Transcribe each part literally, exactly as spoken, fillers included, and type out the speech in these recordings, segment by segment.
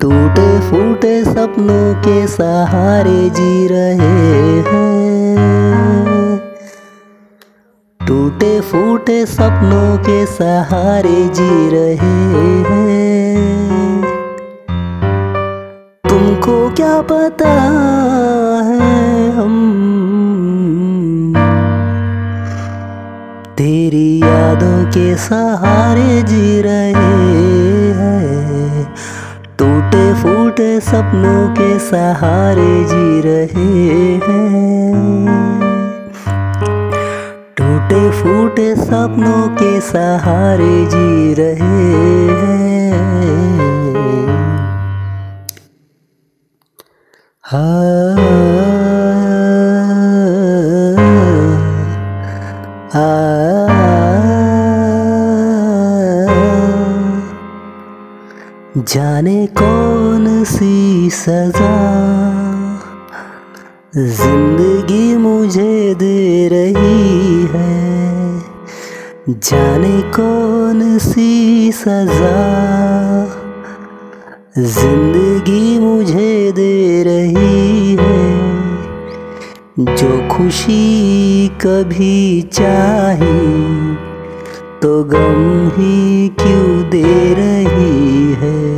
टूटे फूटे सपनों के सहारे जी रहे हैं, टूटे फूटे सपनों के सहारे जी रहे हैं। तुमको क्या पता है हम तेरी यादों के सहारे जी रहे हैं, टूटे फूटे सपनों के सहारे जी रहे हैं, टूटे फूटे सपनों के सहारे जी रहे हैं। हाँ जाने कौन सी सजा जिंदगी मुझे दे रही है, जाने कौन सी सजा जिंदगी मुझे दे रही है। जो खुशी कभी चाही तो गम ही क्यों दे रही है,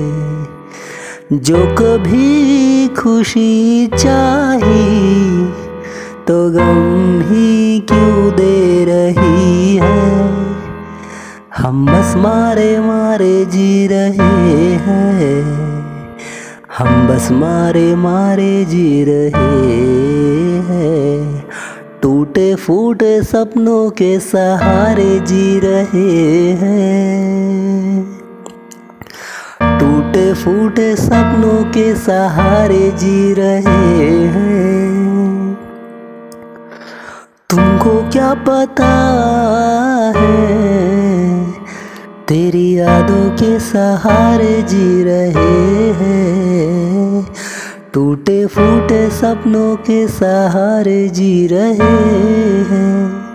जो कभी खुशी चाही तो गम ही क्यों दे रही है। हम बस मारे मारे जी रहे हैं, हम बस मारे मारे जी रहे हैं, टूटे फूटे सपनों के सहारे जी रहे हैं, टूटे फूटे सपनों के सहारे जी रहे हैं। तुमको क्या पता है तेरी यादों के सहारे जी रहे हैं, टूटे फूटे सपनों के सहारे जी रहे हैं।